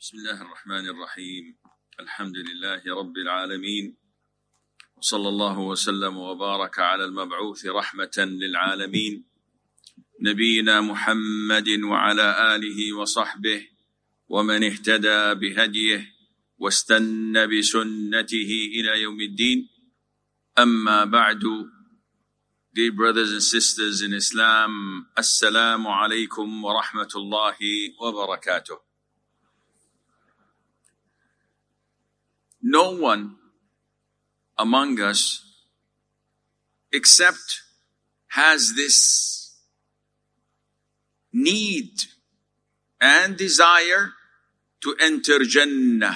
بسم الله الرحمن الرحيم الحمد لله رب العالمين وصلى الله وسلم وبارك على المبعوث رحمة للعالمين نبينا محمد وعلى آله وصحبه ومن اهتدى بهديه واستنى بسنته إلى يوم الدين أما بعد. Dear brothers and sisters in Islam, Assalamu alaikum wa rahmatullahi wa barakatuh. No one among us except has this need and desire to enter Jannah.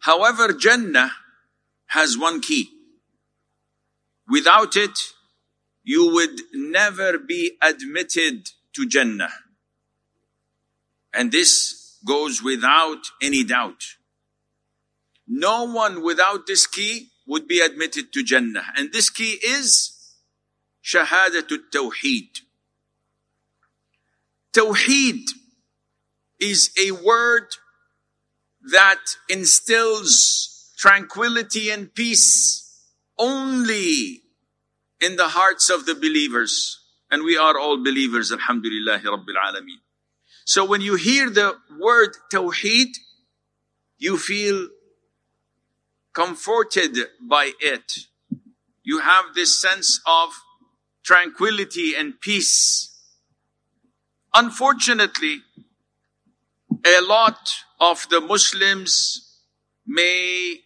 However, Jannah has one key. Without it, you would never be admitted to Jannah. And this goes without any doubt. No one without this key would be admitted to Jannah. And this key is shahadatul tawheed. Tawheed is a word that instills tranquility and peace only in the hearts of the believers. And we are all believers, alhamdulillahi rabbil alameen. So when you hear the word tawheed, you feel comforted by it. You have this sense of tranquility and peace. Unfortunately, a lot of the Muslims may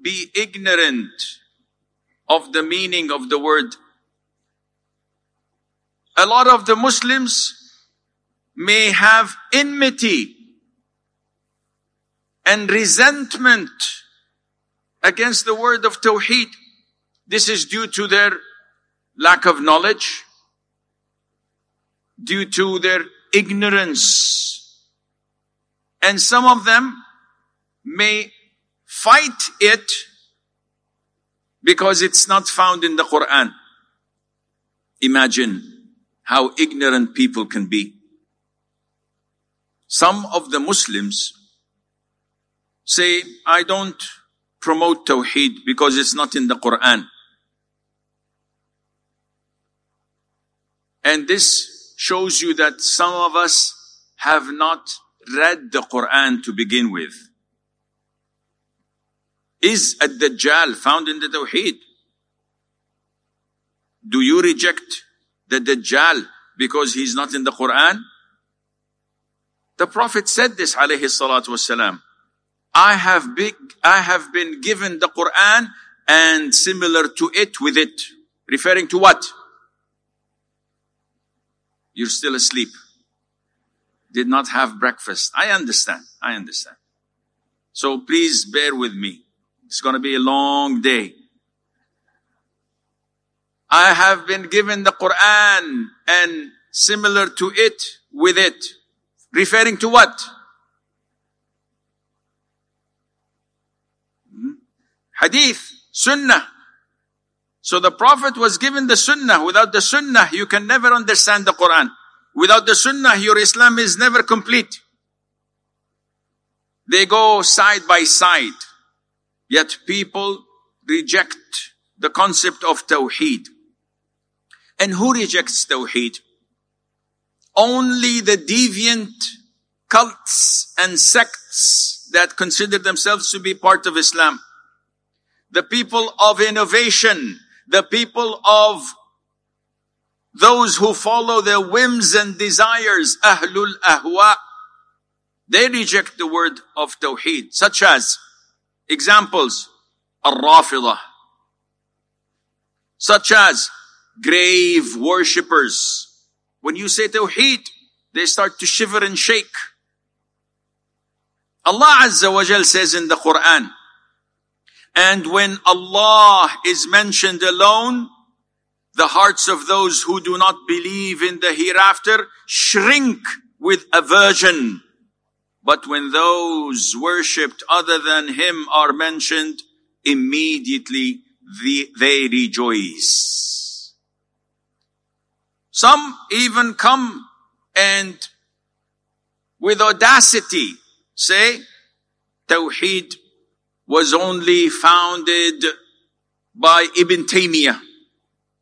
be ignorant of the meaning of the word. A lot of the Muslims may have enmity and resentment against the word of Tawheed. This is due to their lack of knowledge, due to their ignorance. And some of them may fight it because it's not found in the Qur'an. Imagine how ignorant people can be. Some of the Muslims say, I don't promote Tawheed because it's not in the Qur'an. And this shows you that some of us have not read the Qur'an to begin with. Is Dajjal found in the Tawheed? Do you reject the Dajjal because he's not in the Quran? The Prophet said this, alayhi salatu wasalam. I have been given the Quran and similar to it with it. Referring to what? You're still asleep. Did not have breakfast. I understand. So please bear with me. It's going to be a long day. I have been given the Quran and similar to it with it. Referring to what? Hadith, Sunnah. So the Prophet was given the Sunnah. Without the Sunnah, you can never understand the Quran. Without the Sunnah, your Islam is never complete. They go side by side. Yet people reject the concept of Tawheed. And who rejects Tawheed? Only the deviant cults and sects that consider themselves to be part of Islam. The people of innovation, the people of those who follow their whims and desires, Ahlul Ahwa, they reject the word of Tawheed, such as examples, Ar-Rafidah, such as grave worshippers. When you say Tawheed, they start to shiver and shake. Allah Azza wa Jal says in the Quran, and when Allah is mentioned alone, the hearts of those who do not believe in the hereafter shrink with aversion. But when those worshipped other than him are mentioned, immediately they rejoice. Some even come and with audacity say Tawheed was only founded by Ibn Taymiyyah.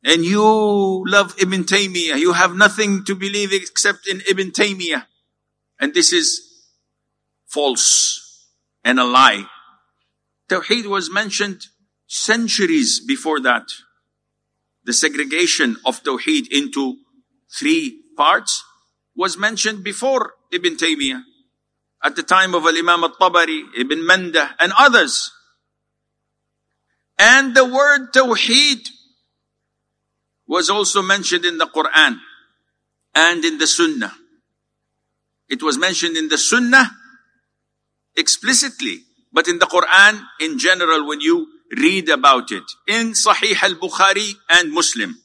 And you love Ibn Taymiyyah. You have nothing to believe except in Ibn Taymiyyah. And this is false and a lie. Tawheed was mentioned centuries before that. The segregation of Tawheed into 3 parts was mentioned before Ibn Taymiyyah, at the time of Al-Imam Al-Tabari, Ibn Manda, and others. And the word Tawheed was also mentioned in the Qur'an and in the Sunnah. It was mentioned in the Sunnah explicitly, but in the Qur'an in general when you read about it, in Sahih Al-Bukhari and Muslim,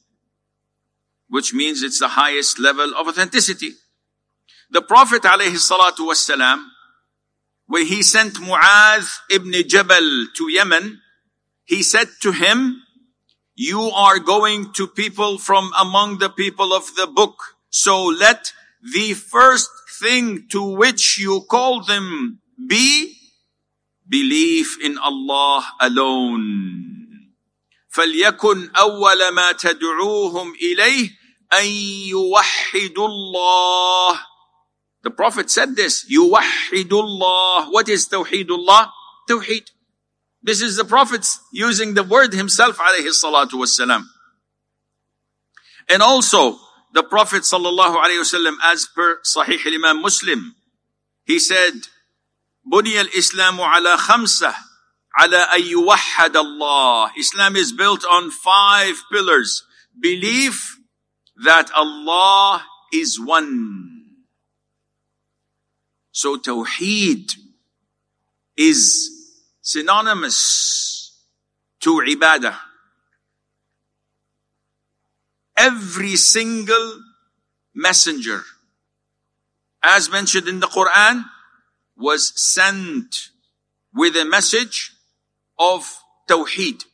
which means it's the highest level of authenticity. The Prophet ﷺ, when he sent Mu'adh ibn Jabal to Yemen, he said to him, "You are going to people from among the people of the book, so let the first thing to which you call them be belief in Allah alone. فَلْيَكُنْ أَوَّلَ مَا تَدْعُوهُمْ إِلَيْهِ أَنْ يُوَحِّدُوا اللَّهِ." The Prophet said this, يُوَحِّدُوا اللَّهِ. What is Tawheedullah? Tawheed. This is the Prophet using the word himself, alayhi salatu wasalam. And also, the Prophet sallallahu alayhi wasallam, as per Sahih al-Imam Muslim, he said, بُنِيَ الْإِسْلَامُ عَلَى خَمْسَةٍ على أن يوحد الله. Islam is built on 5 pillars. Belief that Allah is one. So Tawheed is synonymous to Ibadah. Every single messenger, as mentioned in the Quran, was sent with a message of Tawheed.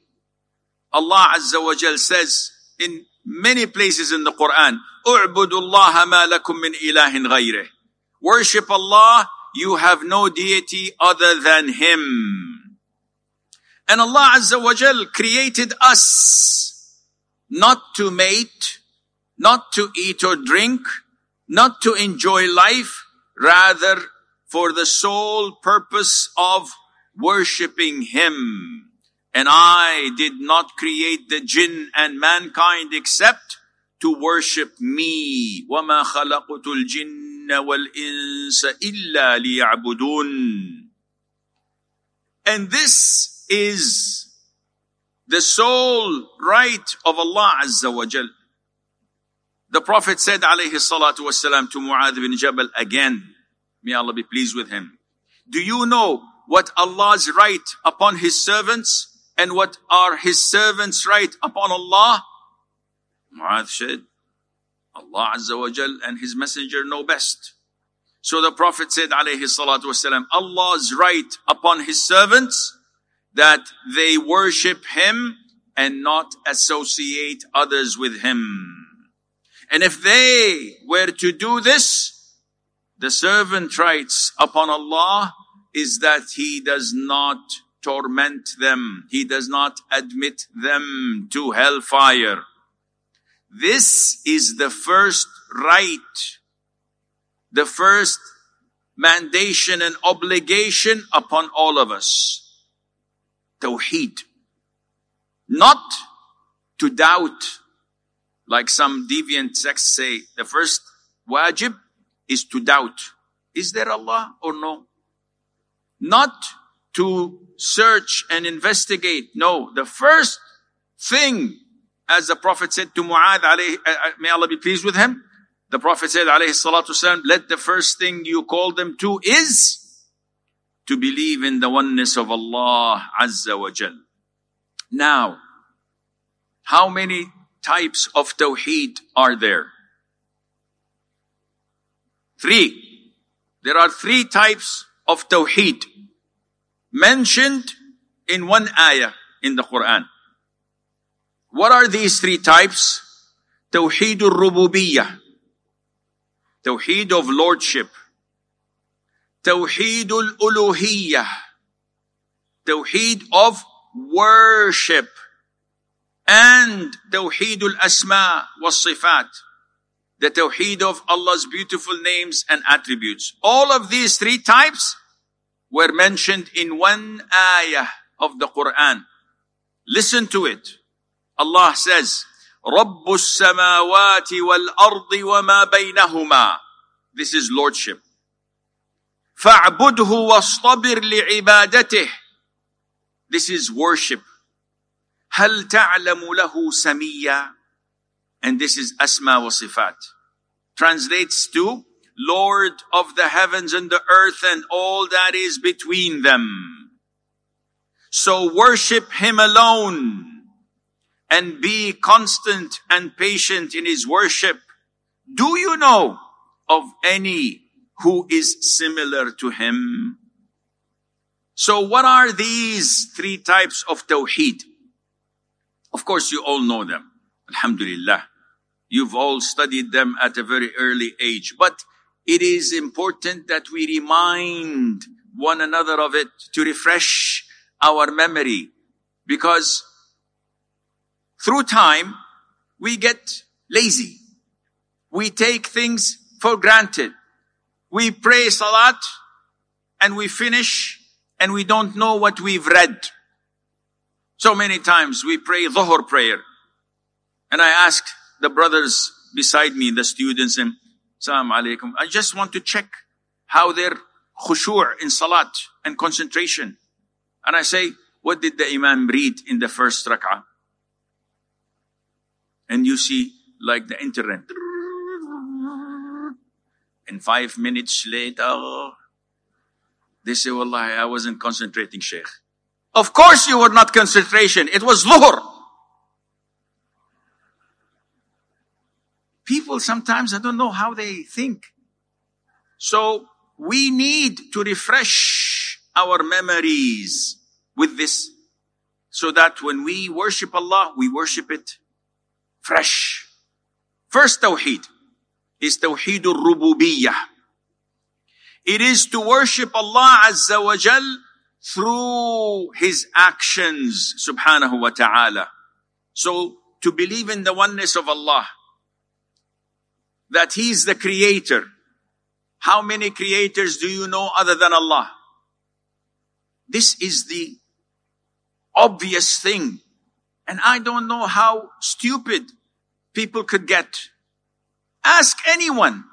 Allah Azza wa Jal says in many places in the Quran, "U'budu Allah ma lakum min ilahin ghayrih." Worship Allah, you have no deity other than Him. And Allah Azza wa Jal created us not to mate, not to eat or drink, not to enjoy life, rather for the sole purpose of worshipping Him. And I did not create the jinn and mankind except to worship me. وَمَا خَلَقُتُ الْجِنَّ وَالْإِنسَ إِلَّا لِيَعْبُدُونَ. And this is the sole right of Allah Azza wa Jal. The Prophet said, alayhi salatu wasalam, to Mu'adh ibn Jabal again, may Allah be pleased with him, "Do you know what Allah's right upon His servants and what are His servants' right upon Allah?" Mu'adh said, "Allah Azza wa Jal and His Messenger know best." So the Prophet said, alayhi salatu wasalam, Allah's right upon His servants that they worship Him and not associate others with Him. And if they were to do this, the servant rights upon Allah is that He does not torment them. He does not admit them to hellfire. This is the first right, the first mandation and obligation upon all of us. Tawheed. Not to doubt, like some deviant sects say, the first wajib is to doubt. Is there Allah or no? Not to search and investigate. No, the first thing, as the Prophet said to Mu'adh, may Allah be pleased with him, the Prophet said, alayhi salatu wasalam, "Let the first thing you call them to is to believe in the oneness of Allah Azza wa Jal." Now, how many types of Tawheed are there? 3. There are 3 types of Tawheed mentioned in one ayah in the Quran. What are these 3 types? Tawhid al Rububiyah, Tawheed of Lordship. Tawhid al Uluhiyah, Tawhid of worship, and Tawhid al asma wa Sifat, the Tawhid of Allah's beautiful names and attributes. All of these three types were mentioned in one ayah of the Qur'an. Listen to it. Allah says, رَبُّ السَّمَاوَاتِ وَالْأَرْضِ وَمَا بَيْنَهُمَا. This is Lordship. فَاعْبُدْهُ وَاصْطَبِرْ لِعِبَادَتِهِ. This is worship. هَلْ تَعْلَمُ لَهُ سَمِيًّا. And this is Asma wa Sifat. Translates to Lord of the heavens and the earth and all that is between them. So worship Him alone, and be constant and patient in His worship. Do you know of any who is similar to Him? So what are these three types of Tawheed? Of course, you all know them. Alhamdulillah. You've all studied them at a very early age. But it is important that we remind one another of it to refresh our memory, because through time, we get lazy. We take things for granted. We pray salat and we finish and we don't know what we've read. So many times we pray Dhuhr prayer. And I asked the brothers beside me, the students, and Assalamu alaikum. I just want to check how their khushu' in salat and concentration. And I say, what did the Imam read in the first rak'ah? And you see, like the internet. And 5 minutes later, they say, Wallahi, I wasn't concentrating, Sheikh. Of course you were not concentration. It was Dhuhr. People sometimes, I don't know how they think. So we need to refresh our memories with this, so that when we worship Allah, we worship it fresh. First Tawheed is Tawhid al Rububiyah. It is to worship Allah Azza wa Jal through His actions, subhanahu wa ta'ala. So to believe in the oneness of Allah, that He is the creator. How many creators do you know other than Allah? This is the obvious thing. And I don't know how stupid people could get. Ask anyone.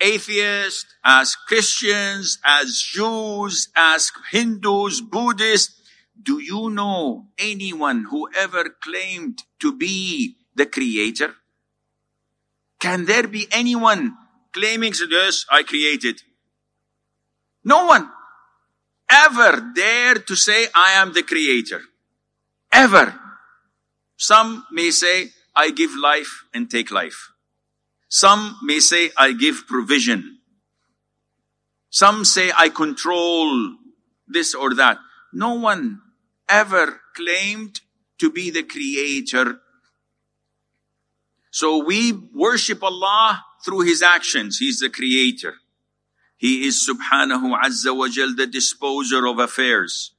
Atheists, ask Christians, ask Jews, ask Hindus, Buddhists. Do you know anyone who ever claimed to be the creator? Can there be anyone claiming, yes, I created? No one ever dared to say, I am the creator. Ever. Some may say, I give life and take life. Some may say, I give provision. Some say, I control this or that. No one ever claimed to be the creator. So we worship Allah through His actions. He's the creator. He is subhanahu azza wa jal, the disposer of affairs.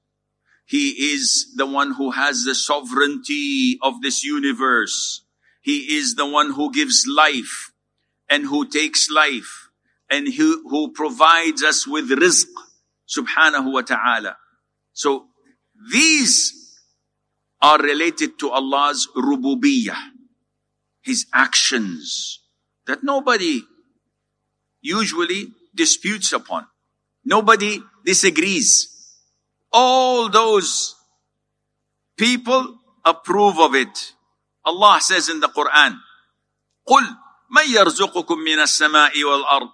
He is the one who has the sovereignty of this universe. He is the one who gives life and who takes life and who provides us with rizq, subhanahu wa ta'ala. So these are related to Allah's rububiyyah, His actions that nobody usually disputes upon. Nobody disagrees. All those people approve of it. Allah says in the Quran, قُلْ مَنْ يَرْزُقُكُمْ مِنَ السَّمَاءِ وَالْأَرْضِ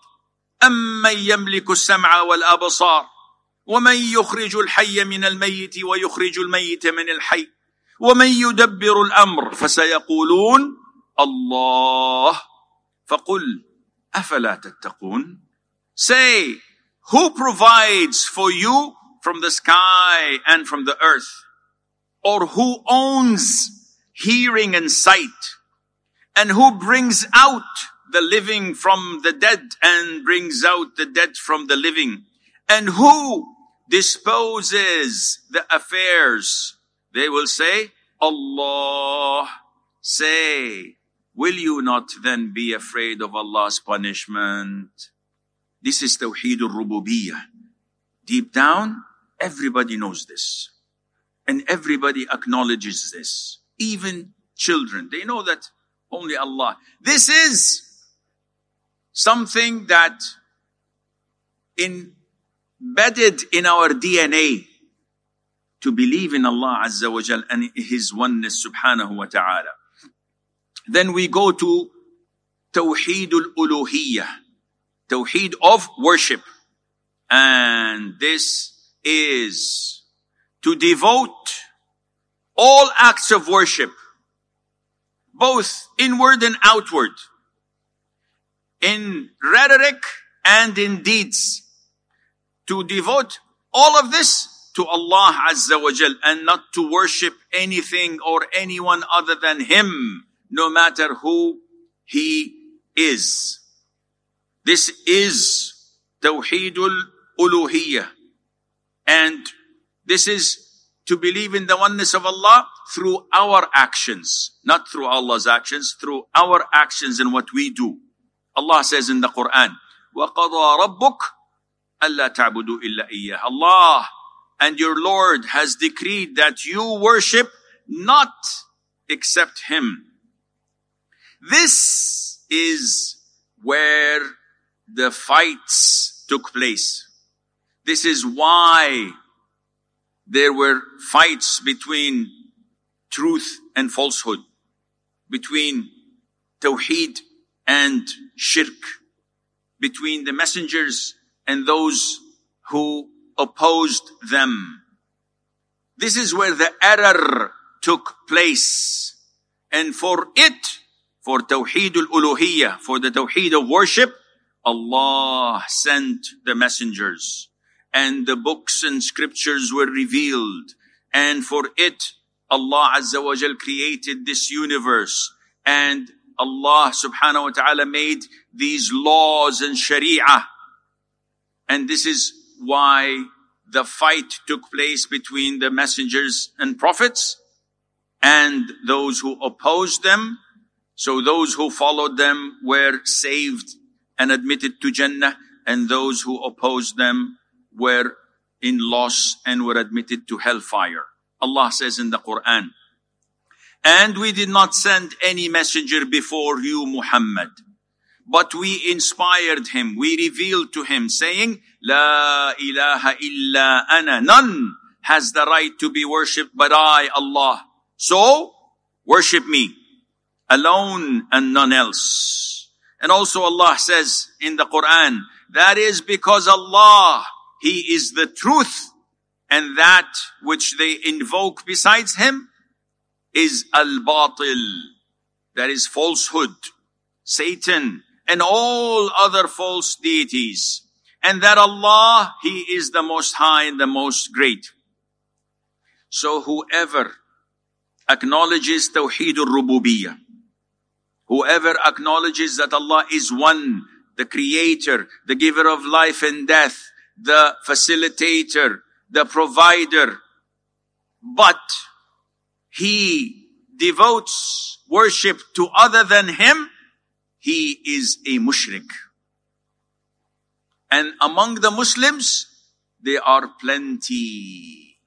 أَمَّنْ يَمْلِكُ السَّمْعَ وَالْأَبْصَارِ وَمَنْ يُخْرِجُ الْحَيَّ مِنَ الْمَيِّتِ وَيُخْرِجُ الْمَيِّتَ مِنَ الْحَيِّ وَمَنْ يُدَبِّرُ الْأَمْرِ فَسَيَقُولُونَ اللَّهُ فَقُلْ أَفَلَا تَتَّقُونَ. Say, who provides for you from the sky and from the earth? Or who owns hearing and sight? And who brings out the living from the dead and brings out the dead from the living. And who disposes the affairs? They will say, Allah. Say, will you not then be afraid of Allah's punishment? This is Tawhid al Rububiyah. Deep down, everybody knows this. And everybody acknowledges this. Even children, they know that only Allah. This is something that embedded in our DNA to believe in Allah Azza wa Jal and His oneness subhanahu wa ta'ala. Then we go to Tawhid al Uluhiyah, Tawhid of worship. And this is to devote all acts of worship, both inward and outward, in rhetoric and in deeds, to devote all of this to Allah Azza wa Jal and not to worship anything or anyone other than Him, no matter who He is. This is Tawhid al Uluhiyah. And this is to believe in the oneness of Allah through our actions, not through Allah's actions, through our actions and what we do. Allah says in the Qur'an, وَقَضَى رَبُّكَ أَلَّا تَعْبُدُوا إِلَّا إِيَّهُ. Allah and your Lord has decreed that you worship not except Him. This is where the fights took place. This is why there were fights between truth and falsehood, between Tawheed and Shirk, between the messengers and those who opposed them. This is where the error took place. And for Tawhid al Uluhiyah, for the Tawheed of worship, Allah sent the messengers and the books and scriptures were revealed. And for it, Allah Azza wa Jal created this universe, and Allah subhanahu wa ta'ala made these laws and sharia. And this is why the fight took place between the messengers and prophets and those who opposed them. So those who followed them were saved and admitted to Jannah, and those who opposed them were in loss and were admitted to hellfire. Allah says in the Qur'an, and we did not send any messenger before you, Muhammad, but we inspired him, we revealed to him, saying, La ilaha illa ana. None has the right to be worshipped but I, Allah. So, worship me alone and none else. And also Allah says in the Qur'an, that is because Allah, He is the truth, and that which they invoke besides Him is al-batil. That is falsehood, Satan, and all other false deities. And that Allah, He is the Most High and the Most Great. So whoever acknowledges Tawhid al-Rububiyyah, whoever acknowledges that Allah is one, the Creator, the Giver of life and death, the facilitator, the provider, but he devotes worship to other than Him, he is a mushrik. And among the Muslims, they are plenty.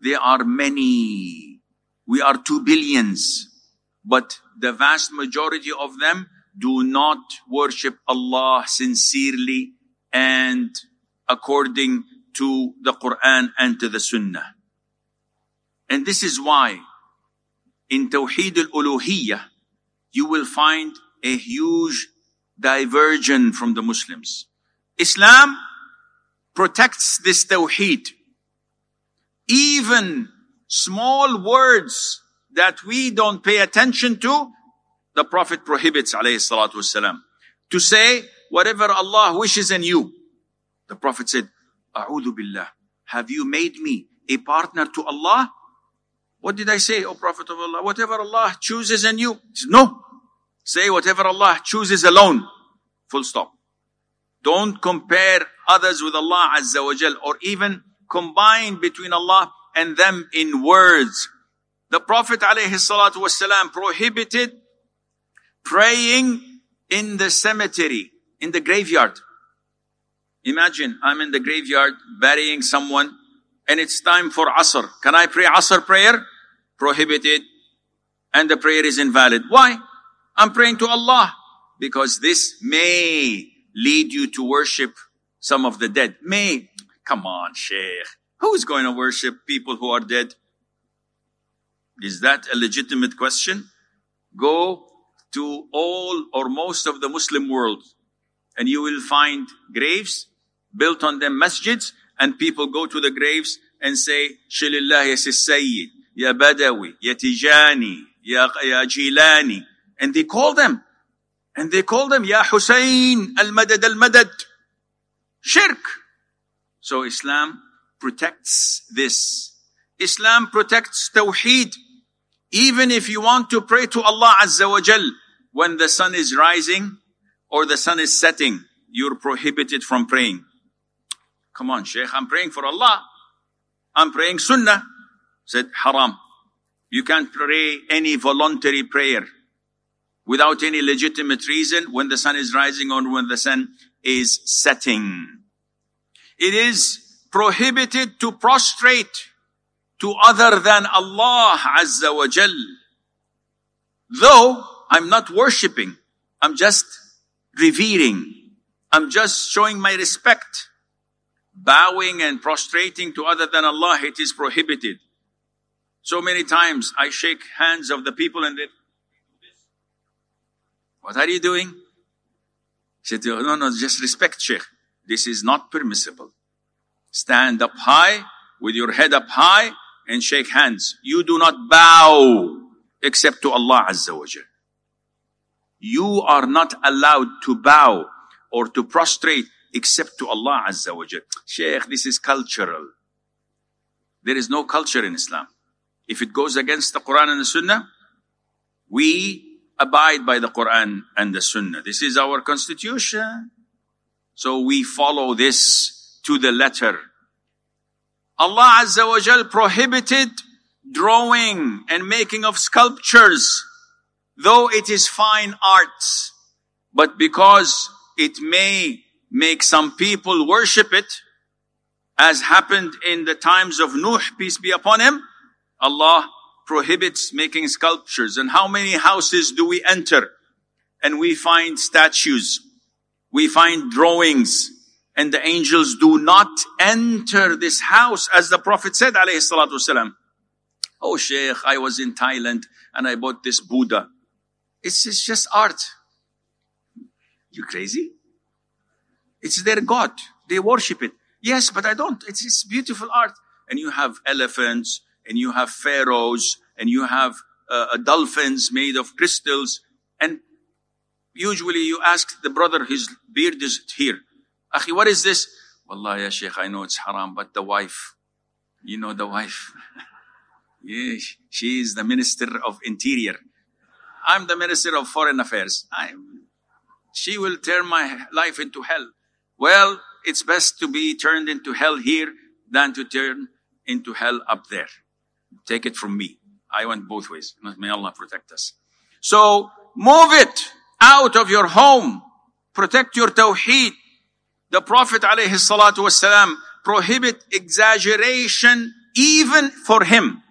They are many. We are 2 billion. But the vast majority of them do not worship Allah sincerely and according to the Qur'an and to the Sunnah. And this is why in Tawhid al Uluhiyah, you will find a huge diversion from the Muslims. Islam protects this Tawheed. Even small words that we don't pay attention to, the Prophet prohibits, alayhi salatu wasalam, to say whatever Allah wishes in you. The Prophet said, A'udhu billah, have you made me a partner to Allah? What did I say, O Prophet of Allah? Whatever Allah chooses in you. He said, no, Say whatever Allah chooses alone. Full stop. Don't compare others with Allah Azza wa Jal, or even combine between Allah and them in words. The Prophet ﷺ prohibited praying in the cemetery, in the graveyard. Imagine I'm in the graveyard burying someone and it's time for Asr. Can I pray Asr prayer? Prohibited. And the prayer is invalid. Why? I'm praying to Allah. Because this may lead you to worship some of the dead. May. Come on, Sheikh. Who is going to worship people who are dead? Is that a legitimate question? Go to all or most of the Muslim world and you will find graves, built on them masjids, and people go to the graves and say, Shilillah ya Sayyid, ya Badawi, ya Tijani, ya Jilani. And they call them. And they call them, Ya Hussein, Al Madad, Shirk. So Islam protects this. Islam protects Tawheed. Even if you want to pray to Allah Azza wa Jal, when the sun is rising or the sun is setting, you're prohibited from praying. Come on, Shaykh, I'm praying for Allah. I'm praying Sunnah. Said, haram. You can't pray any voluntary prayer without any legitimate reason when the sun is rising or when the sun is setting. It is prohibited to prostrate to other than Allah Azza wa Jal. Though I'm not worshipping, I'm just revering. I'm just showing my respect. Bowing and prostrating to other than Allah, it is prohibited. So many times I shake hands of the people and they, what are you doing? He said, no, just respect, Sheikh. This is not permissible. Stand up high, with your head up high, and shake hands. You do not bow, except to Allah Azza wa Jal. You are not allowed to bow, or to prostrate, except to Allah Azza wa Jal. Sheikh, this is cultural. There is no culture in Islam. If it goes against the Quran and the Sunnah, we abide by the Quran and the Sunnah. This is our constitution. So we follow this to the letter. Allah Azza wa Jal prohibited drawing and making of sculptures, though it is fine arts. But because it may make some people worship it, as happened in the times of Nuh, peace be upon him, Allah prohibits making sculptures. And how many houses do we enter and we find statues, we find drawings, and the angels do not enter this house, as the Prophet said alayhi salatu wasalam. Oh Shaykh, I was in Thailand and I bought this Buddha. It's just art. You crazy? It's their God. They worship it. Yes, but I don't. It's just beautiful art. And you have elephants, and you have pharaohs, and you have dolphins made of crystals. And usually you ask the brother, his beard is here. Akhi, what is this? Wallah, ya Sheikh, I know it's haram, but the wife, you know the wife. Yeah, she is the Minister of Interior. I'm the Minister of Foreign Affairs. She will turn my life into hell. Well, it's best to be turned into hell here than to turn into hell up there. Take it from me. I went both ways. May Allah protect us. So move it out of your home. Protect your tawheed. The Prophet ﷺ prohibit exaggeration even for him.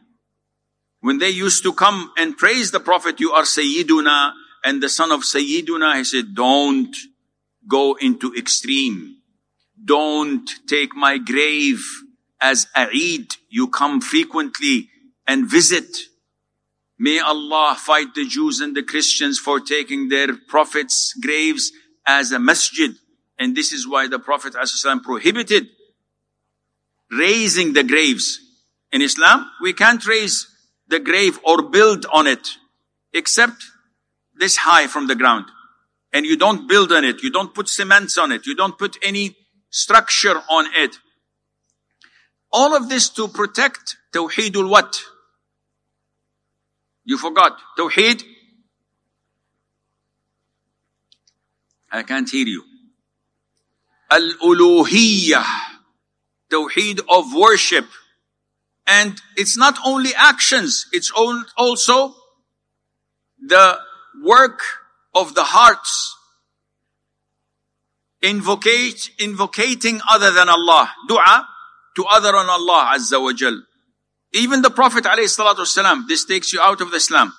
When they used to come and praise the Prophet, you are Sayyiduna and the son of Sayyiduna, he said, don't go into extreme. Don't take my grave as Eid. You come frequently and visit. May Allah fight the Jews and the Christians for taking their prophets' graves as a masjid. And this is why the Prophet ﷺ prohibited raising the graves. In Islam, we can't raise the grave or build on it except this high from the ground. And you don't build on it. You don't put cements on it. You don't put any structure on it. All of this to protect Tawheedul what? You forgot. Tawheed I can't hear you. Al Uluhiyah, Tawhid of worship. And it's not only actions, it's also the work of the hearts. Invocating other than Allah. Dua to other than Allah Azza wa Jal. Even the Prophet ﷺ, this takes you out of the Islam.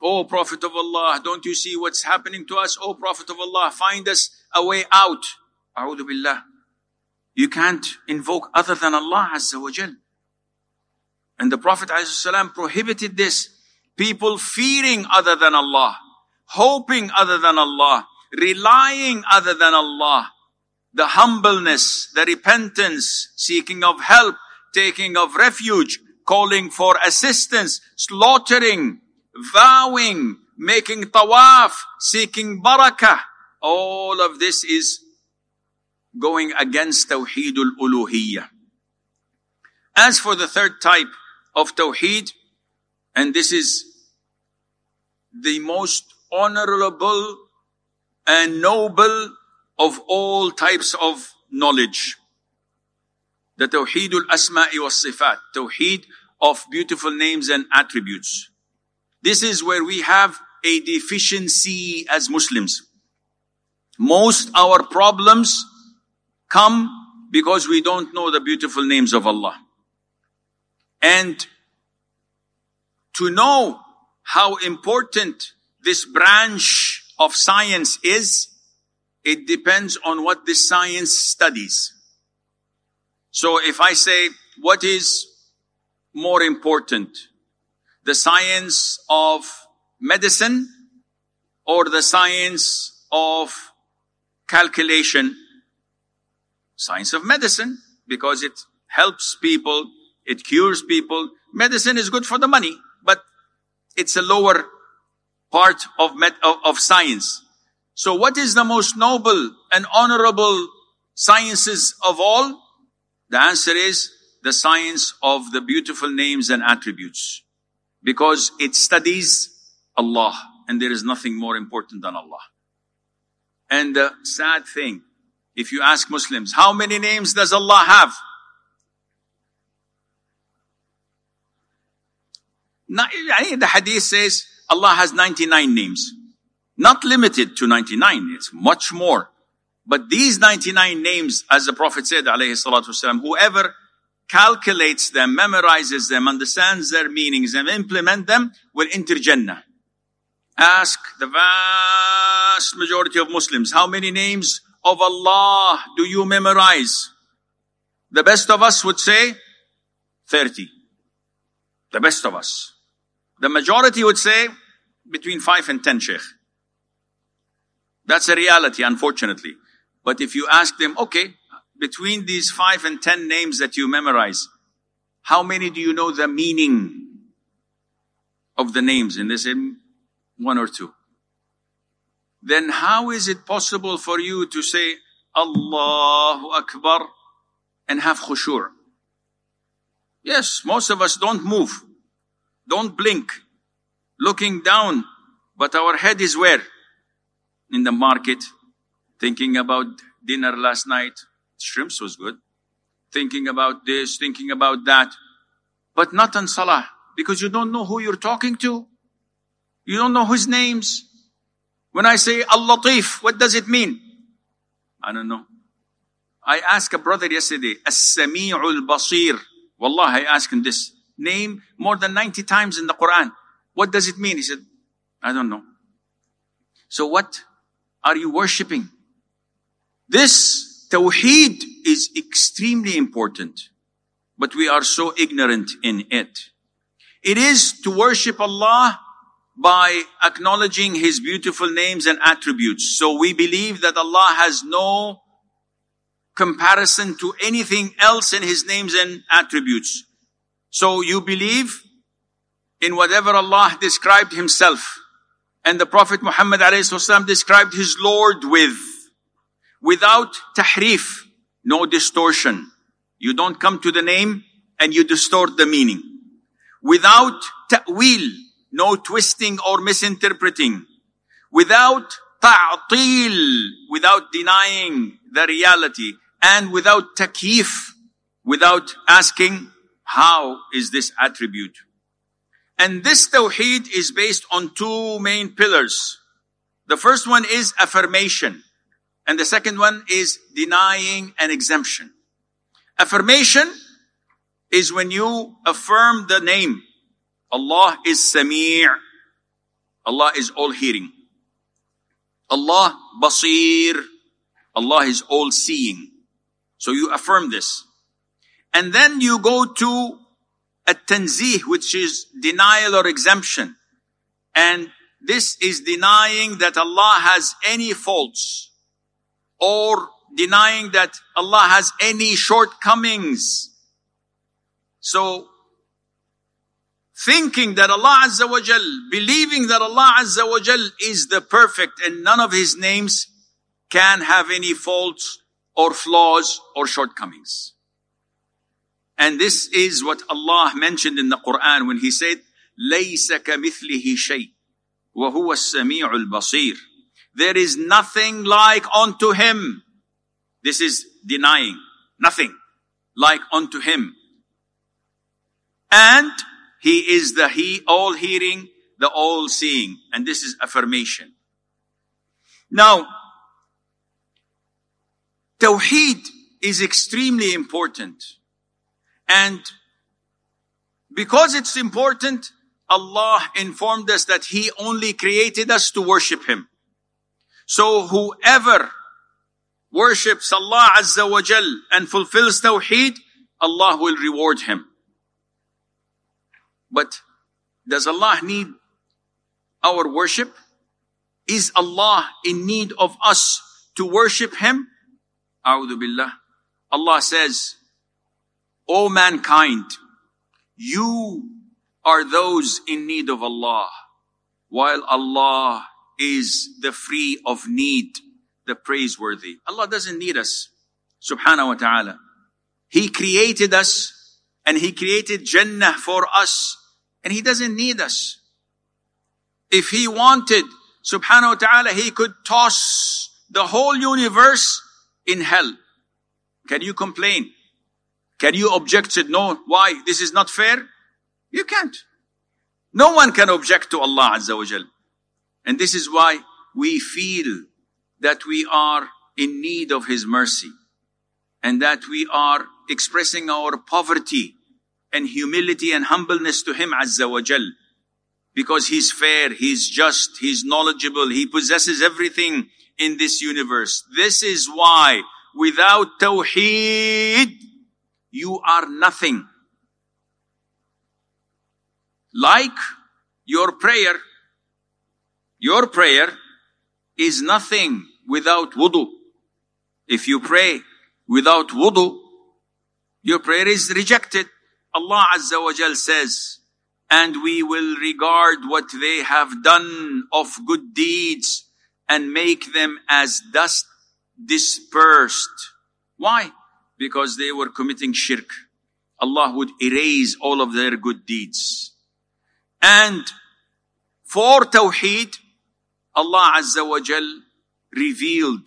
Oh Prophet of Allah, don't you see what's happening to us? Oh Prophet of Allah, find us a way out. A'udhu billah. You can't invoke other than Allah Azza wa Jal. And the Prophet ﷺ prohibited this. People fearing other than Allah, hoping other than Allah, relying other than Allah. The humbleness, the repentance, seeking of help, taking of refuge, calling for assistance, slaughtering, vowing, making tawaf, seeking barakah. All of this is going against Tawhid al Uluhiyah. As for the third type of Tawheed, and this is the most honorable and noble of all types of knowledge, the Tawhid al asma wa Sifat, Tawhid of beautiful names and attributes. This is where we have a deficiency as Muslims. Most our problems come because we don't know the beautiful names of Allah. And to know how important this branch of science is, it depends on what this science studies. So if I say, what is more important, the science of medicine or the science of calculation? Science of medicine, because it helps people, it cures people. Medicine is good for the money, but it's a lower part of science. So what is the most noble and honorable sciences of all? The answer is the science of the beautiful names and attributes, because it studies Allah, and there is nothing more important than Allah. And the sad thing, if you ask Muslims, how many names does Allah have? The hadith says Allah has 99 names. Not limited to 99, it's much more. But these 99 names, as the Prophet said, ﷺ, whoever calculates them, memorizes them, understands their meanings, and implement them, will enter Jannah. Ask the vast majority of Muslims, how many names of Allah do you memorize? The best of us would say 30. The best of us. The majority would say between 5 and 10, Sheikh. That's a reality, unfortunately. But if you ask them, okay, between these 5 and 10 names that you memorize, how many do you know the meaning of the names? And they say 1 or 2. Then how is it possible for you to say Allahu Akbar and have khushu'? Yes, most of us don't move, don't blink, looking down, but our head is where? In the market, thinking about dinner last night, shrimps was good, thinking about this, thinking about that, but not on salah, because you don't know who you're talking to. You don't know his names. When I say Al-Latif, what does it mean? I don't know. I asked a brother yesterday, As-Sami'ul Basir. Wallah, I asked him this name more than 90 times in the Qur'an. What does it mean? He said, I don't know. So what are you worshipping? This Tawheed is extremely important, but we are so ignorant in it. It is to worship Allah by acknowledging His beautiful names and attributes. So we believe that Allah has no comparison to anything else in His names and attributes. So you believe in whatever Allah described Himself, and the Prophet Muhammad ﷺ described his Lord with, without tahrif, no distortion. You don't come to the name and you distort the meaning. Without ta'wil, no twisting or misinterpreting. Without ta'til, without denying the reality, and without takyif, without asking, how is this attribute? And this tawheed is based on two main pillars. The first one is affirmation, and the second one is denying and exemption. Affirmation is when you affirm the name. Allah is Sami'. Allah is all hearing. Allah Basir. Allah is all seeing. So you affirm this. And then you go to at-tanzih, which is denial or exemption. And this is denying that Allah has any faults, or denying that Allah has any shortcomings. So, thinking that Allah Azza wa Jal, believing that Allah Azza wa Jal is the perfect and none of His names can have any faults or flaws or shortcomings. And this is what Allah mentioned in the Qur'an when He said, لَيْسَ كَمِثْلِهِ شَيْءٍ وَهُوَ السَّمِيعُ الْبَصِيرُ. There is nothing like unto Him. This is denying. Nothing like unto Him. And He is the all-hearing, the all-seeing. And this is affirmation. Now, Tawheed is extremely important. And because it's important, Allah informed us that He only created us to worship Him. So whoever worships Allah Azza wa Jal and fulfills Tawheed, Allah will reward him. But does Allah need our worship? Is Allah in need of us to worship Him? A'udhu billah. Allah says, O mankind, you are those in need of Allah, while Allah is the free of need, the praiseworthy. Allah doesn't need us, subhanahu wa ta'ala. He created us, and He created Jannah for us, and He doesn't need us. If He wanted, subhanahu wa ta'ala, He could toss the whole universe in hell. Can you complain? Can you object? Said, no, why? This is not fair. You can't. No one can object to Allah Azza wa Jal. And this is why we feel that we are in need of His mercy, and that we are expressing our poverty and humility and humbleness to Him Azza wa Jal, because He's fair, He's just, He's knowledgeable, He possesses everything in this universe. This is why without Tawheed, you are nothing. Like your prayer is nothing without wudu. If you pray without wudu, your prayer is rejected. Allah Azza wa Jal says, and we will regard what they have done of good deeds and make them as dust dispersed. Why? Because they were committing shirk. Allah would erase all of their good deeds. And for Tawheed, Allah Azza wa Jal revealed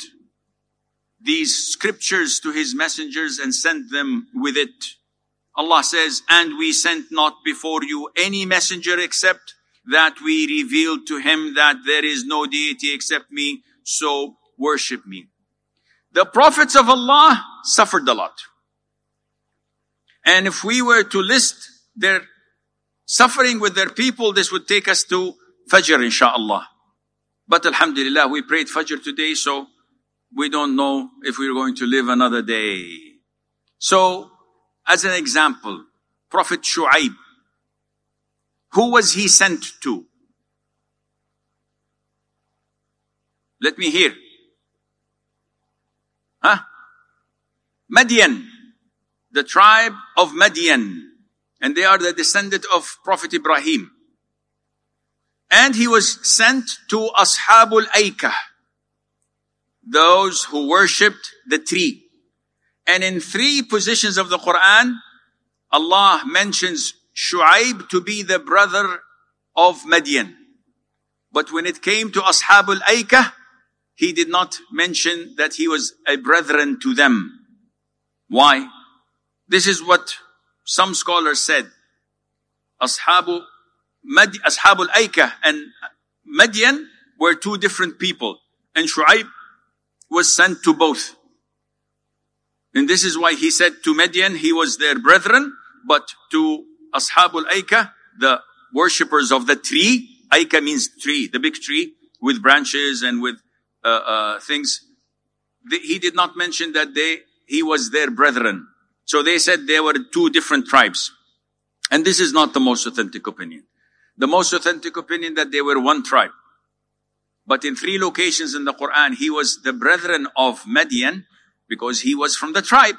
these scriptures to His messengers and sent them with it. Allah says, and we sent not before you any messenger except that we revealed to him that there is no deity except me, so worship me. The prophets of Allah suffered a lot. And if we were to list their suffering with their people, this would take us to Fajr, insha'Allah. But alhamdulillah, we prayed Fajr today, so we don't know if we're going to live another day. So, as an example, Prophet Shu'aib, who was he sent to? Let me hear. Median, the tribe of Median. And they are the descendant of Prophet Ibrahim. And he was sent to Ashabul Aika, those who worshipped the tree. And in three positions of the Qur'an, Allah mentions Shu'aib to be the brother of Median. But when it came to Ashabul Aika, he did not mention that he was a brethren to them. Why? This is what some scholars said. Ashabul Aika and Median were two different people, and Shu'aib was sent to both. And this is why he said to Median he was their brethren, but to Ashabul Aika, the worshippers of the tree, Aika means tree, the big tree with branches and with things. He did not mention that he was their brethren. So they said they were two different tribes. And this is not the most authentic opinion. The most authentic opinion that they were one tribe. But in three locations in the Quran, he was the brethren of Median because he was from the tribe.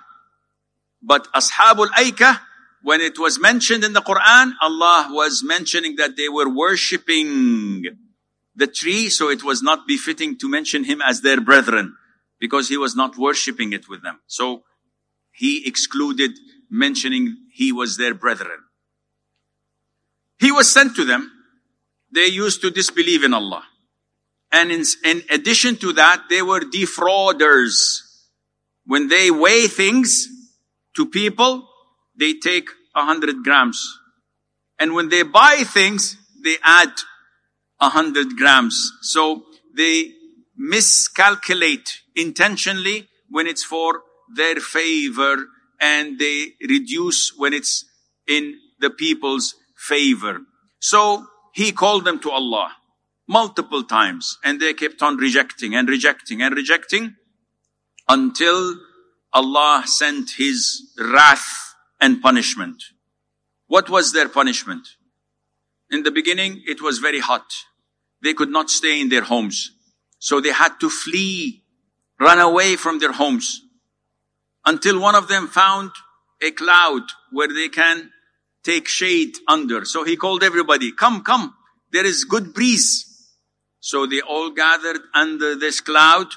But Ashabul Aika, when it was mentioned in the Quran, Allah was mentioning that they were worshipping the tree, so it was not befitting to mention him as their brethren because he was not worshipping it with them. So he excluded mentioning he was their brethren. He was sent to them. They used to disbelieve in Allah. And in addition to that, they were defrauders. When they weigh things to people, they take 100 grams. And when they buy things, they add 100 grams. So they miscalculate intentionally when it's for their favor, and they reduce when it's in the people's favor. So he called them to Allah multiple times, and they kept on rejecting until Allah sent his wrath and punishment. What was their punishment? In the beginning, it was very hot. They could not stay in their homes. So they had to flee, run away from their homes, until one of them found a cloud where they can take shade under. So he called everybody, come, there is good breeze. So they all gathered under this cloud,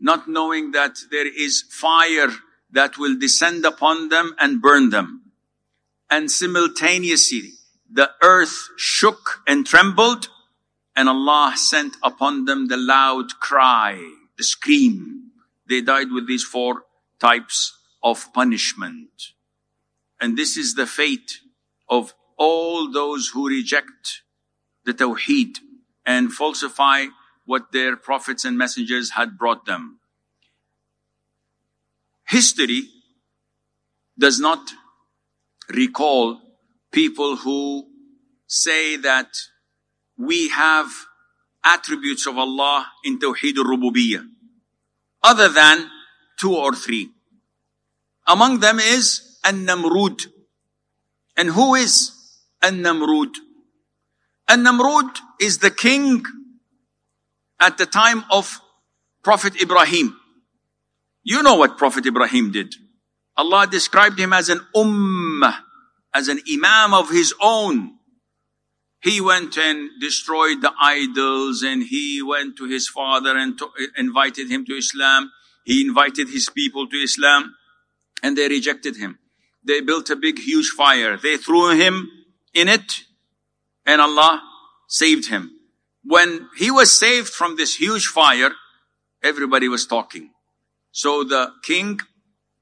not knowing that there is fire that will descend upon them and burn them. And simultaneously, the earth shook and trembled, and Allah sent upon them the loud cry, the scream. They died with these four types of punishment. And this is the fate of all those who reject the Tawheed and falsify what their prophets and messengers had brought them. History does not recall people who say that we have attributes of Allah in Tawhid al Rububiyah, other than two or three. Among them is An-Namrud. And who is An-Namrud? An-Namrud is the king at the time of Prophet Ibrahim. You know what Prophet Ibrahim did. Allah described him as an ummah, as an imam of his own. He went and destroyed the idols, and he went to his father and invited him to Islam. He invited his people to Islam, and they rejected him. They built a big, huge fire. They threw him in it, and Allah saved him. When he was saved from this huge fire, everybody was talking. So the king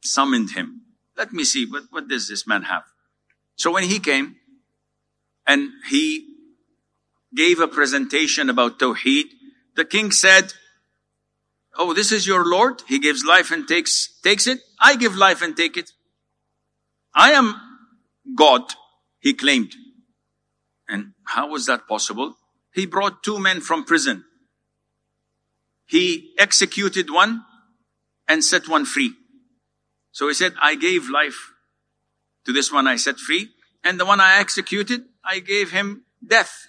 summoned him. Let me see, what does this man have? So when he came, and he gave a presentation about Tawheed, the king said, "Oh, this is your Lord. He gives life and takes it. I give life and take it. I am God," he claimed. And how was that possible? He brought two men from prison. He executed one and set one free. So he said, "I gave life to this one, I set free. And the one I executed, I gave him death."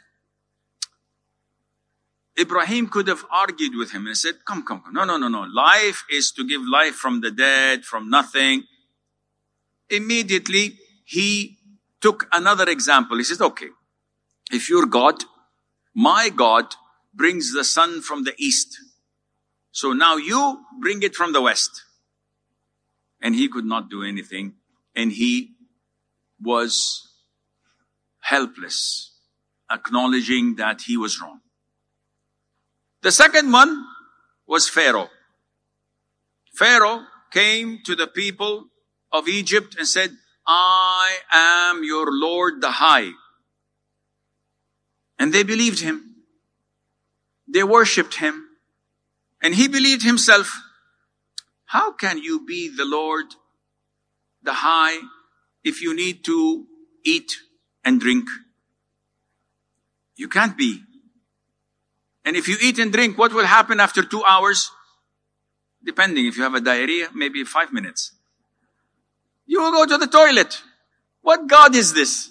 Ibrahim could have argued with him and said, come. No. Life is to give life from the dead, from nothing. Immediately, he took another example. He says, "Okay, if you're God, my God brings the sun from the east. So now you bring it from the west." And he could not do anything. And he was helpless, acknowledging that he was wrong. The second one was Pharaoh. Pharaoh came to the people of Egypt and said, I am your Lord the High. And they believed him. They worshipped him. And he believed himself. How can you be the Lord the High if you need to eat and drink? You can't be. And if you eat and drink, what will happen after 2 hours? Depending, if you have a diarrhea, maybe 5 minutes. You will go to the toilet. What God is this?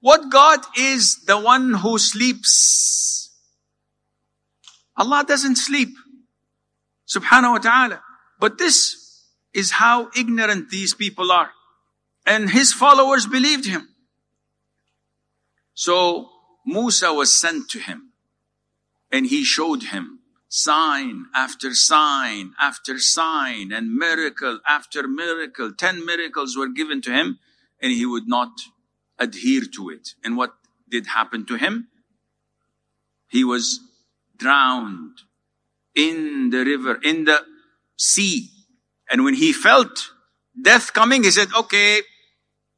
What God is the one who sleeps? Allah doesn't sleep. Subhanahu wa ta'ala. But this is how ignorant these people are. And his followers believed him. So Musa was sent to him. And he showed him sign after sign after sign and miracle after miracle. 10 miracles were given to him and he would not adhere to it. And what did happen to him? He was drowned in the river, in the sea. And when he felt death coming, he said, okay,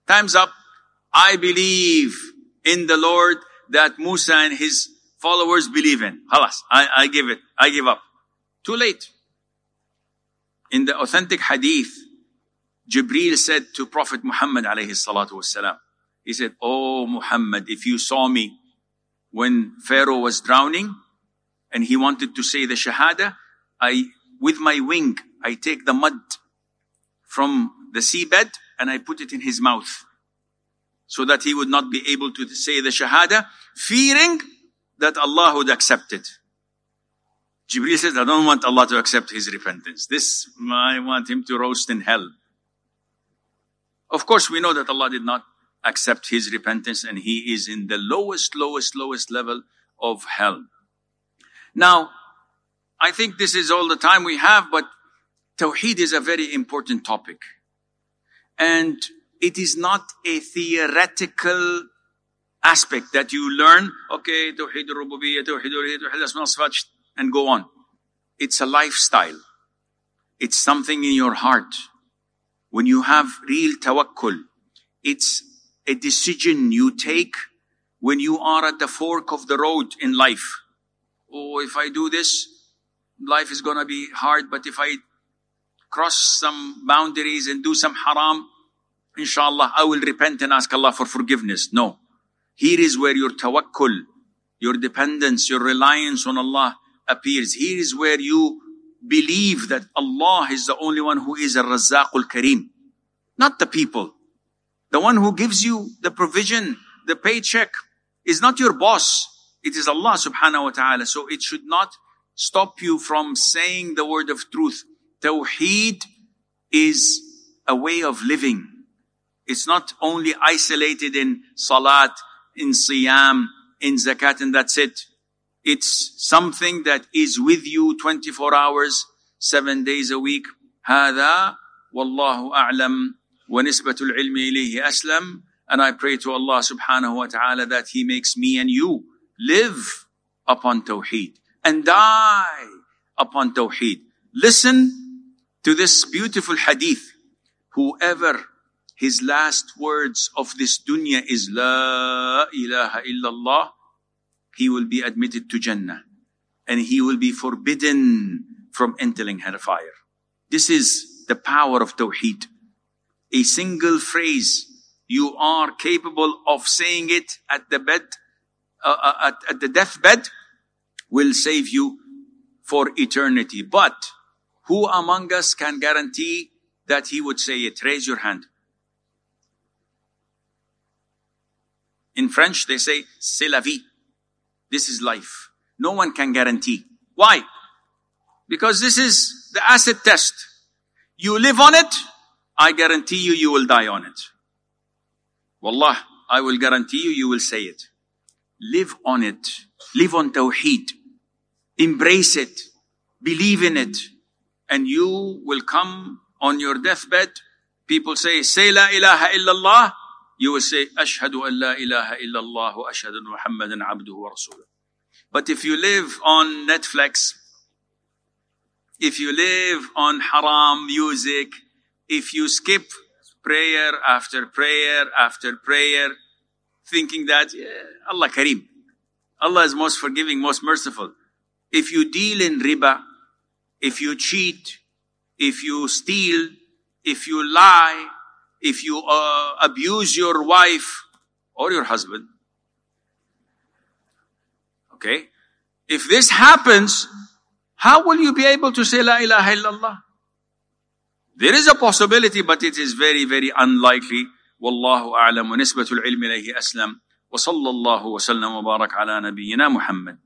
time's up. I believe in the Lord that Musa and his followers believe in. Khalas, I give up. Too late. In the authentic hadith, Jibreel said to Prophet Muhammad alayhi salatu wasalam, he said, oh Muhammad, if you saw me when Pharaoh was drowning and he wanted to say the shahada, with my wing, I take the mud from the seabed and I put it in his mouth, so that he would not be able to say the shahada, fearing that Allah would accept it. Jibreel says, I don't want Allah to accept his repentance. This, I want him to roast in hell. Of course, we know that Allah did not accept his repentance and he is in the lowest level of hell. Now, I think this is all the time we have, but Tawheed is a very important topic. And it is not a theoretical aspect that you learn, okay, Tawhid al Rububiyah, Tawhid al Uluhiyah, Tawhid al asma wa Sifat, and go on. It's a lifestyle. It's something in your heart. When you have real tawakkul, it's a decision you take when you are at the fork of the road in life. Oh, if I do this, life is going to be hard, but if I cross some boundaries and do some haram, inshallah, I will repent and ask Allah for forgiveness. No. Here is where your tawakkul, your dependence, your reliance on Allah appears. Here is where you believe that Allah is the only one who is Ar-Razzaqul Kareem. Not the people. The one who gives you the provision, the paycheck, is not your boss. It is Allah subhanahu wa ta'ala. So it should not stop you from saying the word of truth. Tawheed is a way of living. It's not only isolated in salat, in siyam, in zakat, and that's it. It's something that is with you 24 hours, 7 days a week. هذا والله أعلم ونسبة العلم إليه أسلم. And I pray to Allah subhanahu wa ta'ala that He makes me and you live upon Tawheed and die upon Tawheed. Listen to this beautiful hadith. Whoever his last words of this dunya is La ilaha illallah, he will be admitted to Jannah and he will be forbidden from entering hellfire. This is the power of Tawheed. A single phrase, you are capable of saying it at the bed, at the deathbed, will save you for eternity. But who among us can guarantee that he would say it? Raise your hand. In French, they say, c'est la vie. This is life. No one can guarantee. Why? Because this is the acid test. You live on it, I guarantee you, you will die on it. Wallah, I will guarantee you, you will say it. Live on it. Live on Tawheed. Embrace it. Believe in it. And you will come on your deathbed. People say la ilaha illallah. You will say, Ashhadu an la ilaha illallah wa ashhadu Muhammadan abduhu wa rasuluh. But if you live on Netflix, if you live on haram music, if you skip prayer after prayer after prayer, thinking that Allah Kareem, Allah is most forgiving, most merciful. If you deal in riba, if you cheat, if you steal, if you lie, if you abuse your wife or your husband, okay? If this happens, how will you be able to say La ilaha illallah? There is a possibility, but it is very, very unlikely. Wallahu a'lam wa nisbatul ilmi ilayhi aslam wa sallallahu wa sallam wa barak ala nabiyyina Muhammad.